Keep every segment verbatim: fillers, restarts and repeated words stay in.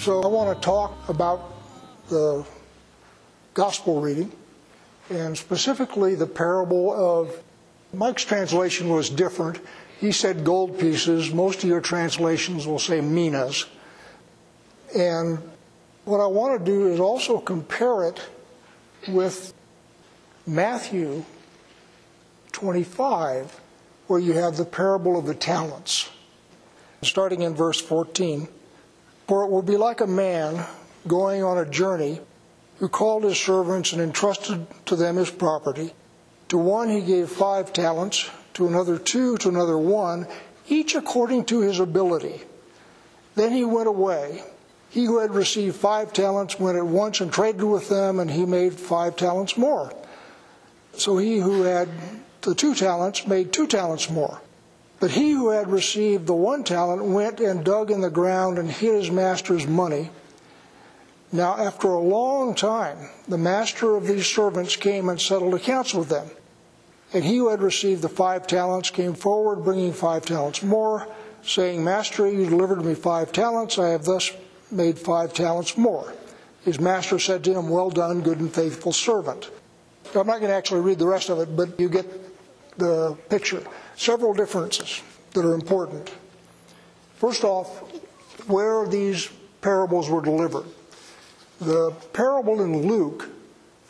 So I want to talk about the gospel reading, and specifically the parable of, Mike's translation was different. He said gold pieces. Most of your translations will say minas. And what I want to do is also compare it with Matthew twenty-five, where you have the parable of the talents, starting in verse fourteen. For it will be like a man going on a journey who called his servants and entrusted to them his property. To one he gave five talents, to another two, to another one, each according to his ability. Then he went away. He who had received five talents went at once and traded with them, and he made five talents more. So he who had the two talents made two talents more. But he who had received the one talent went and dug in the ground and hid his master's money. Now, after a long time, the master of these servants came and settled accounts with them. And he who had received the five talents came forward, bringing five talents more, saying, Master, you delivered me five talents. I have thus made five talents more. His master said to him, Well done, good and faithful servant. I'm not going to actually read the rest of it, but you get the picture. Several differences that are important. First off, where these parables were delivered. The parable in Luke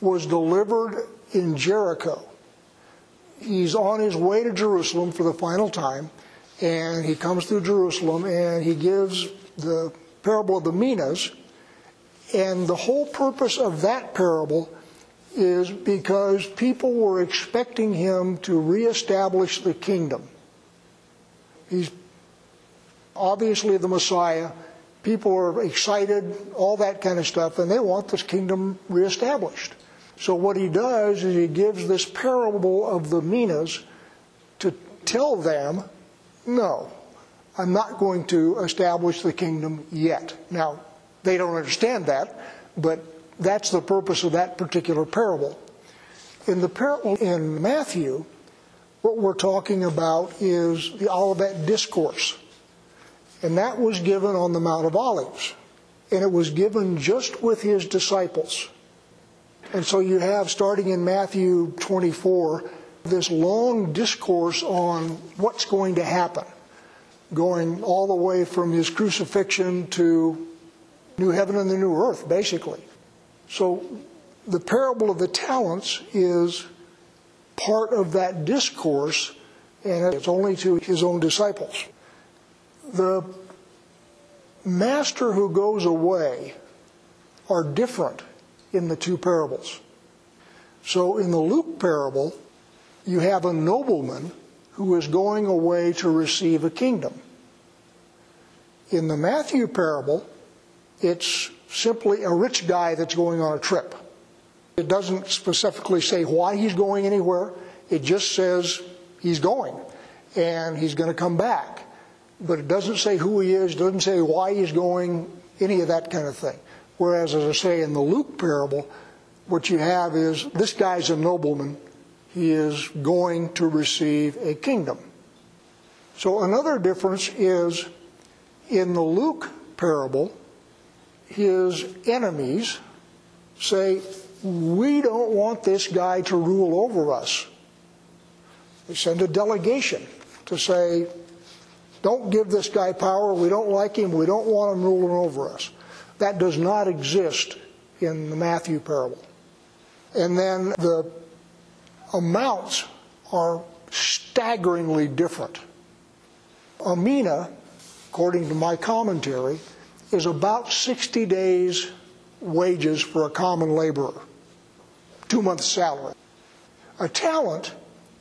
was delivered in Jericho. He's on his way to Jerusalem for the final time, and he comes through Jerusalem, and he gives the parable of the Minas, and the whole purpose of that parable is because people were expecting him to reestablish the kingdom. He's obviously the Messiah. People are excited, all that kind of stuff, and they want this kingdom reestablished. So what he does is he gives this parable of the Minas to tell them, no, I'm not going to establish the kingdom yet. Now, they don't understand that, but that's the purpose of that particular parable. In the parable in Matthew, what we're talking about is the Olivet Discourse. And that was given on the Mount of Olives. And it was given just with his disciples. And so you have, starting in Matthew twenty-four, this long discourse on what's going to happen, going all the way from his crucifixion to new heaven and the new earth, basically. So the parable of the talents is part of that discourse, and it's only to his own disciples. The master who goes away are different in the two parables. So in the Luke parable, you have a nobleman who is going away to receive a kingdom. In the Matthew parable, it's simply a rich guy that's going on a trip. It doesn't specifically say why he's going anywhere. It just says he's going, and he's going to come back. But it doesn't say who he is, doesn't say why he's going, any of that kind of thing. Whereas, as I say, in the Luke parable, what you have is this guy's a nobleman. He is going to receive a kingdom. So another difference is in the Luke parable, his enemies say, we don't want this guy to rule over us. They send a delegation to say, don't give this guy power. We don't like him. We don't want him ruling over us. That does not exist in the Matthew parable. And then the amounts are staggeringly different. A mina, according to my commentary, is about sixty days' wages for a common laborer, two months' salary. A talent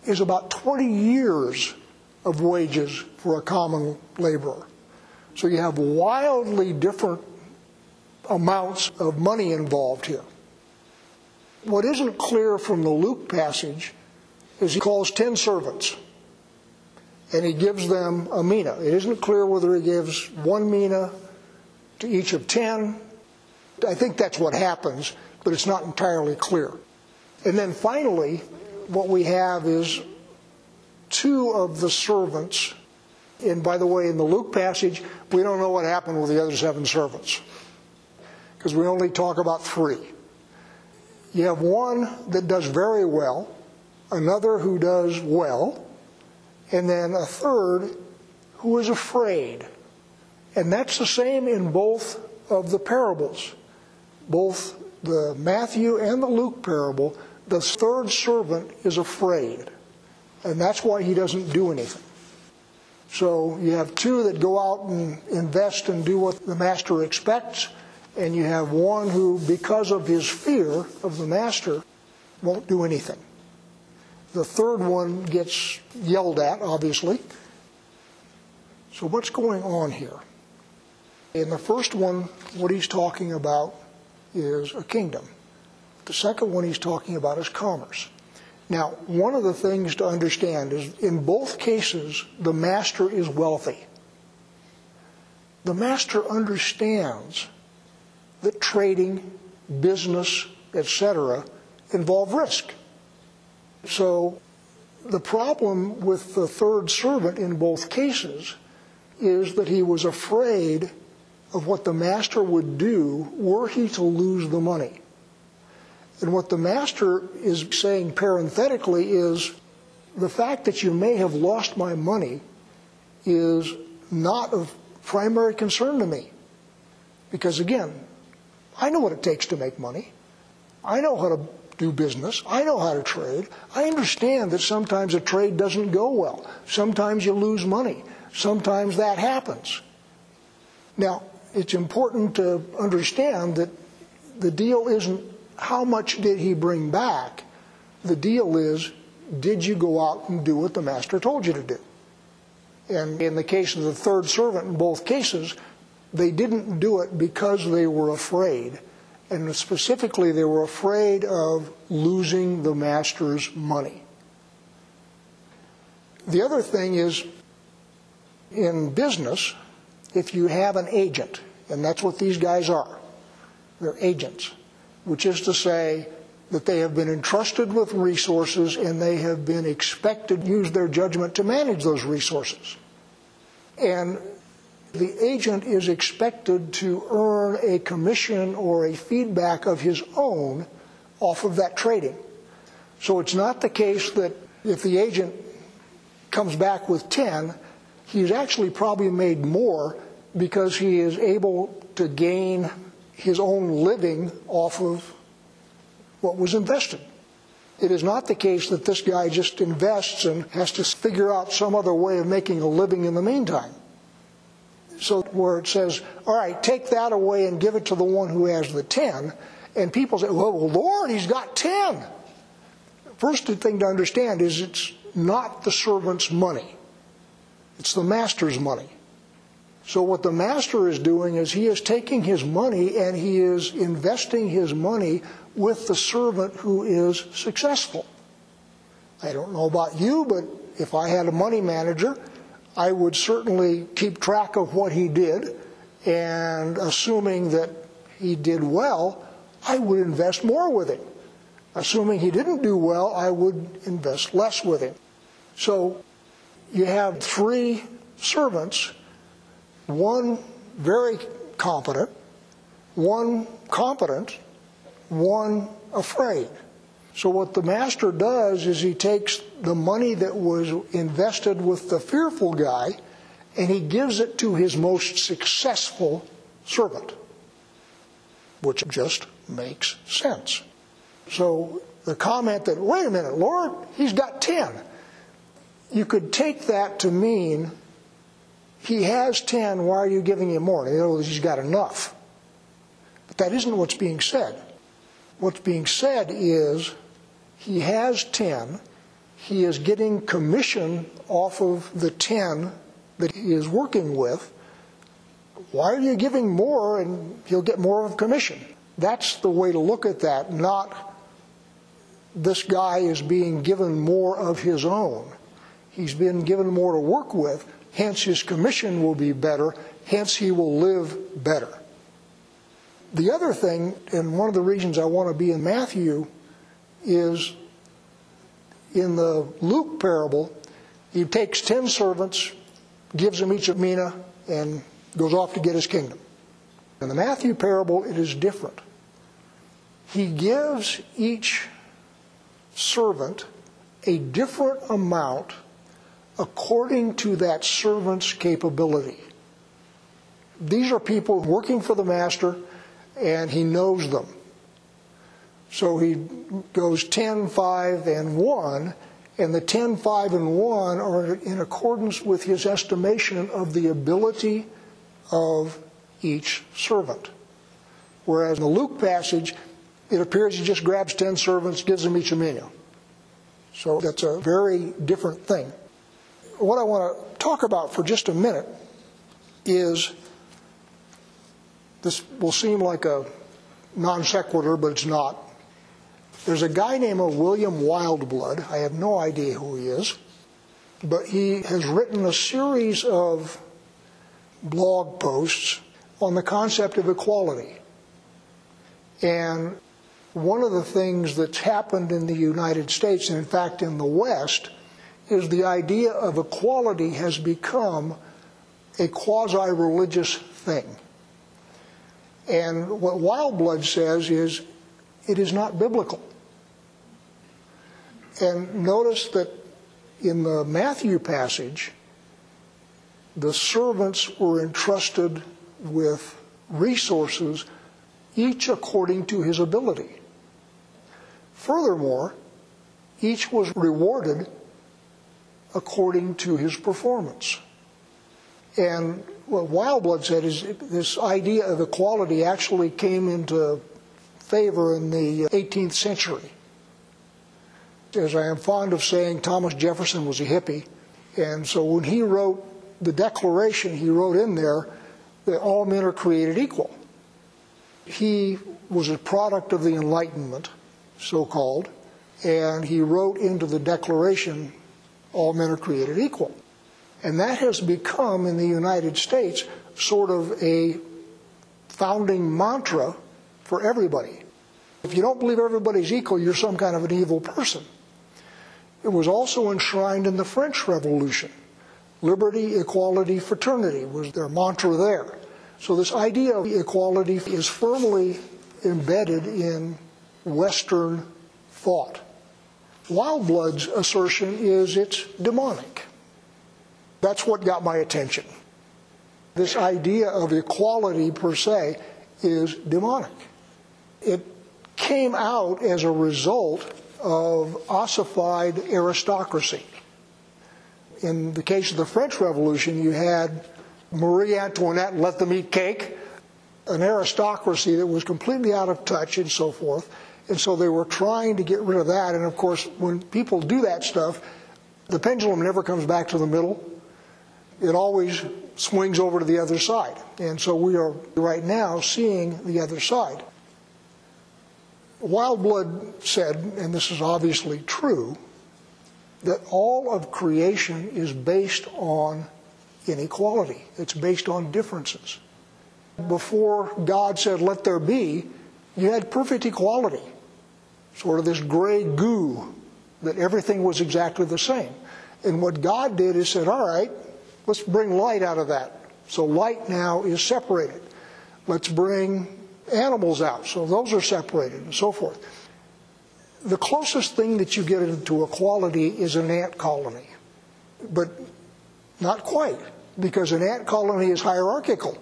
is about twenty years of wages for a common laborer. So you have wildly different amounts of money involved here. What isn't clear from the Luke passage is he calls ten servants, and he gives them a mina. It isn't clear whether he gives one mina to each of ten. I think that's what happens, but it's not entirely clear. And then finally, what we have is two of the servants, and by the way, in the Luke passage, we don't know what happened with the other seven servants. because we only talk about three. You have one that does very well, another who does well, and then a third who is afraid. And that's the same in both of the parables. Both the Matthew and the Luke parable, the third servant is afraid. And that's why he doesn't do anything. So you have two that go out and invest and do what the master expects, and you have one who, because of his fear of the master, won't do anything. The third one gets yelled at, obviously. So what's going on here? In the first one, what he's talking about is a kingdom. The second one he's talking about is commerce. Now, one of the things to understand is in both cases, the master is wealthy. The master understands that trading, business, et cetera involve risk. So the problem with the third servant in both cases is that he was afraid of what the master would do were he to lose the money. And what the master is saying parenthetically is, the fact that you may have lost my money is not of primary concern to me. Because again, I know what it takes to make money. I know how to do business. I know how to trade. I understand that sometimes a trade doesn't go well. Sometimes you lose money. Sometimes that happens. Now, it's important to understand that the deal isn't how much did he bring back? The deal is, did you go out and do what the master told you to do? And in the case of the third servant, in both cases, they didn't do it because they were afraid. And specifically, they were afraid of losing the master's money. The other thing is, in business, if you have an agent, and that's what these guys are, they're agents, which is to say that they have been entrusted with resources and they have been expected to use their judgment to manage those resources. And the agent is expected to earn a commission or a feedback of his own off of that trading. So it's not the case that if the agent comes back with ten, he's actually probably made more because he is able to gain his own living off of what was invested. It is not the case that this guy just invests and has to figure out some other way of making a living in the meantime. So where it says, all right, take that away and give it to the one who has the ten, and people say, well, Lord, he's got ten. First thing to understand is it's not the servant's money. It's the master's money. So what the master is doing is he is taking his money and he is investing his money with the servant who is successful. I don't know about you, but if I had a money manager, I would certainly keep track of what he did, and assuming that he did well, I would invest more with him. Assuming he didn't do well, I would invest less with him. So you have three servants, one very competent, one competent, one afraid. So what the master does is he takes the money that was invested with the fearful guy and he gives it to his most successful servant, which just makes sense. So the comment that, wait a minute, Lord, he's got ten. You could take that to mean he has ten, why are you giving him more? In other words, he's got enough. But that isn't what's being said. What's being said is he has ten, he is getting commission off of the ten that he is working with. Why are you giving more and he'll get more of commission? That's the way to look at that, not this guy is being given more of his own. He's been given more to work with, hence his commission will be better, hence he will live better. The other thing, and one of the reasons I want to be in Matthew, is in the Luke parable, he takes ten servants, gives them each a mina, and goes off to get his kingdom. In the Matthew parable, it is different. He gives each servant a different amount according to that servant's capability. These are people working for the master, and he knows them. So he goes ten, five, and one, and the ten, five, and one are in accordance with his estimation of the ability of each servant. Whereas in the Luke passage, it appears he just grabs ten servants, gives them each a menial. So that's a very different thing. What I want to talk about for just a minute is, this will seem like a non sequitur, but it's not. There's a guy named William Wildblood. I have no idea who he is, but he has written a series of blog posts on the concept of equality. And one of the things that's happened in the United States, and in fact in the West, is the idea of equality has become a quasi-religious thing. And what Wildblood says is, it is not biblical. And notice that in the Matthew passage, the servants were entrusted with resources, each according to his ability. Furthermore, each was rewarded according to his performance. And what Wildblood said is this idea of equality actually came into favor in the eighteenth century. As I am fond of saying, Thomas Jefferson was a hippie, and so when he wrote the Declaration, he wrote in there that all men are created equal. He was a product of the Enlightenment, so-called, and he wrote into the Declaration, all men are created equal. And that has become, in the United States, sort of a founding mantra for everybody. If you don't believe everybody's equal, you're some kind of an evil person. It was also enshrined in the French Revolution. Liberty, equality, fraternity was their mantra there. So this idea of equality is firmly embedded in Western thought. Wildblood's assertion is it's demonic. That's what got my attention. This idea of equality per se is demonic. It came out as a result of ossified aristocracy. In the case of the French Revolution, you had Marie Antoinette let them eat cake, an aristocracy that was completely out of touch and so forth. And so they were trying to get rid of that. And of course, when people do that stuff, the pendulum never comes back to the middle. It always swings over to the other side. And so we are right now seeing the other side. Wildblood said, and this is obviously true, that all of creation is based on inequality. It's based on differences. Before God said, let there be, you had perfect equality, sort of this gray goo that everything was exactly the same. And what God did is said, all right, let's bring light out of that. So light now is separated. Let's bring animals out. So those are separated and so forth. The closest thing that you get into equality is an ant colony. But not quite, because an ant colony is hierarchical.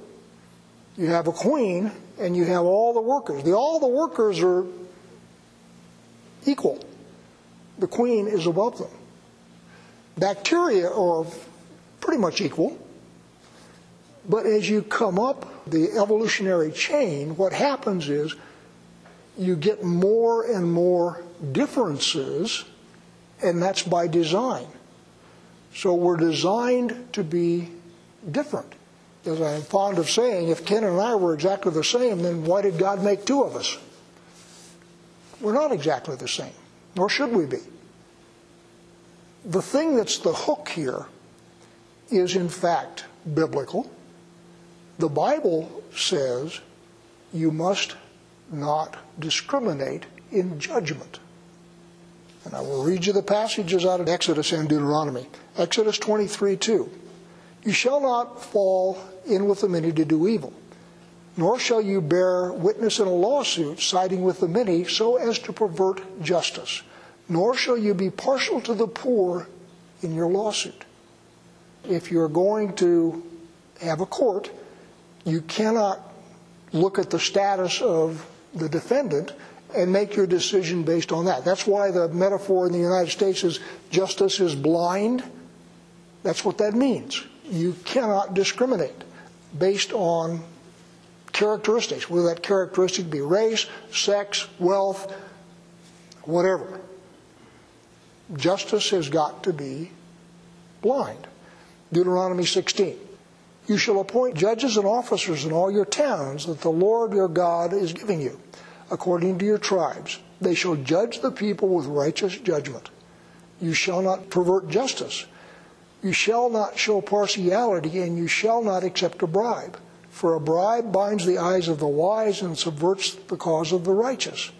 You have a queen and you have all the workers. The, all the workers are equal. The queen is above them. Bacteria are pretty much equal. But as you come up the evolutionary chain, what happens is you get more and more differences, and that's by design. So we're designed to be different. As I'm fond of saying, if Ken and I were exactly the same, then why did God make two of us? We're not exactly the same. Nor should we be. The thing that's the hook here is, in fact, biblical. The Bible says you must not discriminate in judgment. And I will read you the passages out of Exodus and Deuteronomy. Exodus twenty-three, two. You shall not fall in with the many to do evil, nor shall you bear witness in a lawsuit, siding with the many, so as to pervert justice. Nor shall you be partial to the poor in your lawsuit. If you're going to have a court, you cannot look at the status of the defendant and make your decision based on that. That's why the metaphor in the United States is justice is blind. That's what that means. You cannot discriminate based on characteristics, whether that characteristic be race, sex, wealth, whatever. Justice has got to be blind. Deuteronomy sixteen. You shall appoint judges and officers in all your towns that the Lord your God is giving you, according to your tribes. They shall judge the people with righteous judgment. You shall not pervert justice. You shall not show partiality, and you shall not accept a bribe. For a bribe binds the eyes of the wise and subverts the cause of the righteous.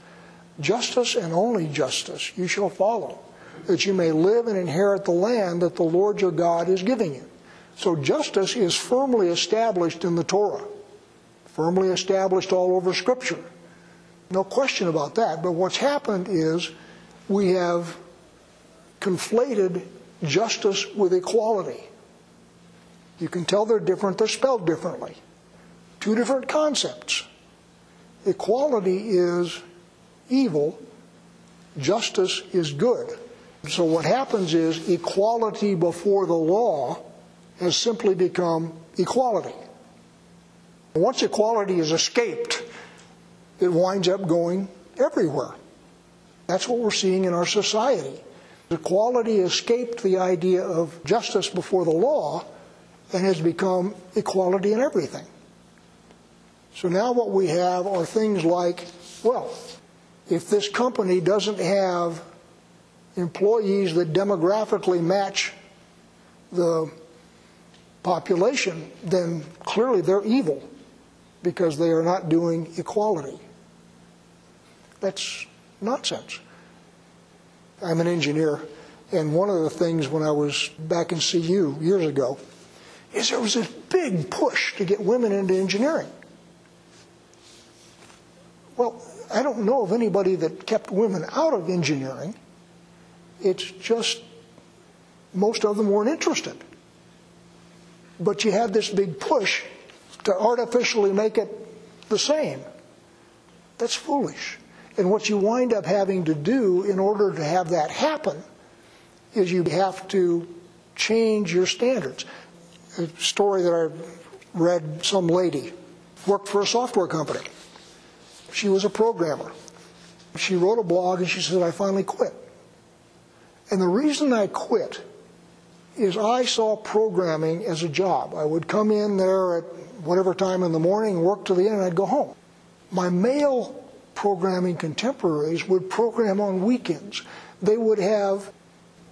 Justice and only justice you shall follow, that you may live and inherit the land that the Lord your God is giving you. So justice is firmly established in the Torah, firmly established all over Scripture. No question about that. But what's happened is we have conflated justice with equality. You can tell they're different. They're spelled differently. Two different concepts. Equality is evil. Justice is good. So what happens is equality before the law has simply become equality. Once equality is escaped, it winds up going everywhere. That's what we're seeing in our society. Equality escaped the idea of justice before the law and has become equality in everything. So now what we have are things like, well, if this company doesn't have employees that demographically match the population, then clearly they're evil because they are not doing equality. That's nonsense. I'm an engineer, and one of the things when I was back in C U years ago is there was this big push to get women into engineering. Well, I don't know of anybody that kept women out of engineering. It's just most of them weren't interested. But you had this big push to artificially make it the same. That's foolish. And what you wind up having to do in order to have that happen is you have to change your standards. A story that I read, some lady worked for a software company. She was a programmer. She wrote a blog and she said, I finally quit. And the reason I quit is I saw programming as a job. I would come in there at whatever time in the morning, work to the end, and I'd go home. My male programming contemporaries would program on weekends. They would have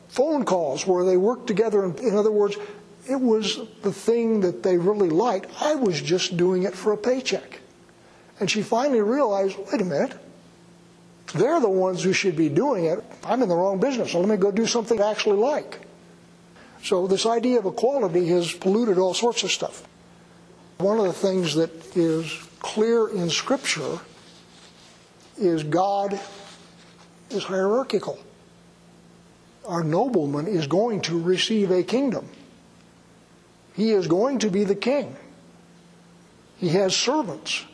phone calls where they worked together. In other words, it was the thing that they really liked. I was just doing it for a paycheck. And she finally realized, wait a minute, they're the ones who should be doing it. I'm in the wrong business, so let me go do something I actually like. So this idea of equality has polluted all sorts of stuff. One of the things that is clear in Scripture is God is hierarchical. Our nobleman is going to receive a kingdom. He is going to be the king. He has servants.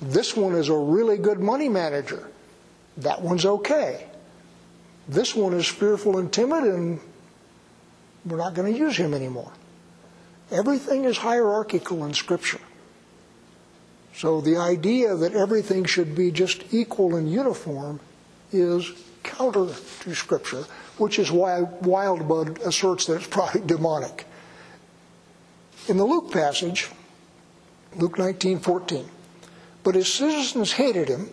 This one is a really good money manager. That one's okay. This one is fearful and timid, and we're not going to use him anymore. Everything is hierarchical in Scripture. So the idea that everything should be just equal and uniform is counter to Scripture, which is why Wildblood asserts that it's probably demonic. In the Luke passage, Luke nineteen fourteen, but his citizens hated him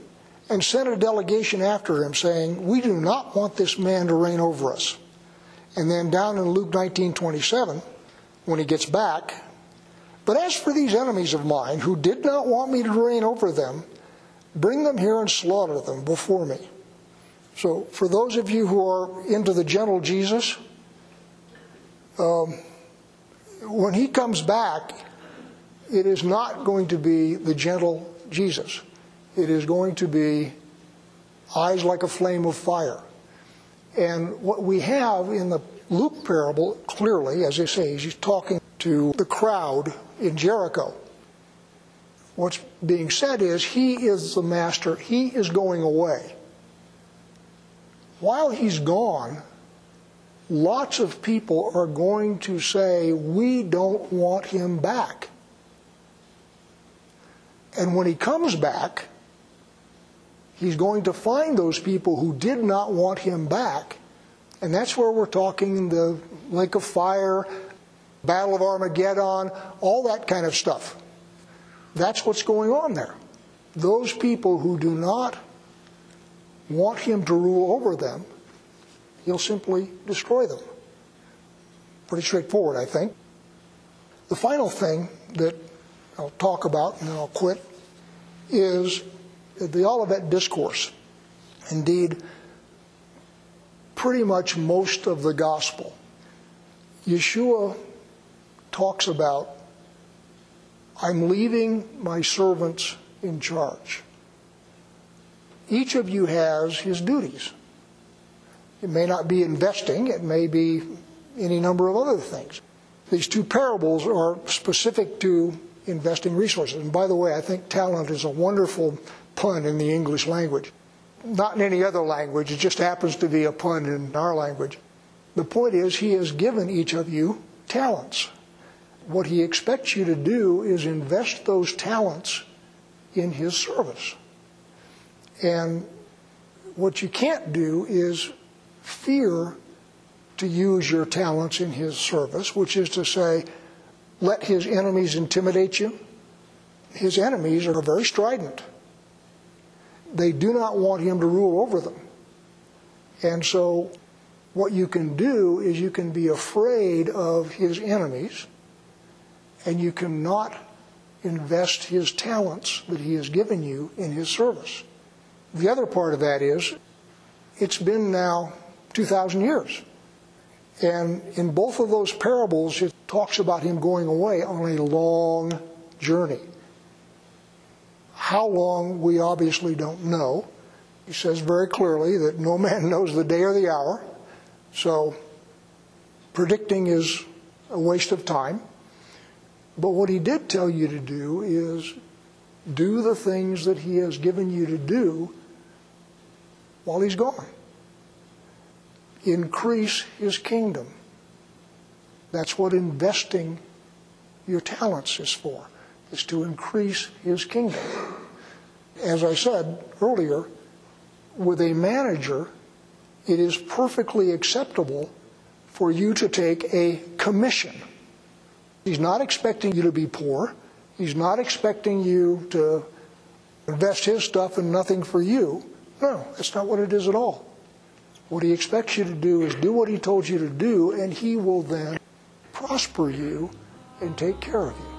and sent a delegation after him, saying, we do not want this man to reign over us. And then down in Luke nineteen twenty-seven, when he gets back, but as for these enemies of mine who did not want me to reign over them, bring them here and slaughter them before me. So for those of you who are into the gentle Jesus, um, when he comes back, it is not going to be the gentle Jesus. It is going to be eyes like a flame of fire. And what we have in the Luke parable, clearly, as he says, he's talking to the crowd in Jericho. What's being said is, he is the master. He is going away. While he's gone, lots of people are going to say, we don't want him back. And when he comes back, he's going to find those people who did not want him back. And that's where we're talking the Lake of Fire, Battle of Armageddon, all that kind of stuff. That's what's going on there. Those people who do not want him to rule over them, he'll simply destroy them. Pretty straightforward, I think. The final thing that I'll talk about, and then I'll quit, is the Olivet Discourse. Indeed, pretty much most of the Gospel. Yeshua talks about, I'm leaving my servants in charge. Each of you has his duties. It may not be investing, it may be any number of other things. These two parables are specific to investing resources. And by the way, I think talent is a wonderful pun in the English language. Not in any other language, it just happens to be a pun in our language. The point is, he has given each of you talents. What he expects you to do is invest those talents in his service. And what you can't do is fear to use your talents in his service, which is to say, let his enemies intimidate you. His enemies are very strident. They do not want him to rule over them. And so what you can do is you can be afraid of his enemies, and you cannot invest his talents that he has given you in his service. The other part of that is, it's been now two thousand years. And in both of those parables, it talks about him going away on a long journey. How long, we obviously don't know. He says very clearly that no man knows the day or the hour. So predicting is a waste of time. But what he did tell you to do is do the things that he has given you to do while he's gone. Increase his kingdom. That's what investing your talents is for, is to increase his kingdom. As I said earlier, with a manager, it is perfectly acceptable for you to take a commission. He's not expecting you to be poor. He's not expecting you to invest his stuff and nothing for you. No, that's not what it is at all. What he expects you to do is do what he told you to do, and he will then prosper you and take care of you.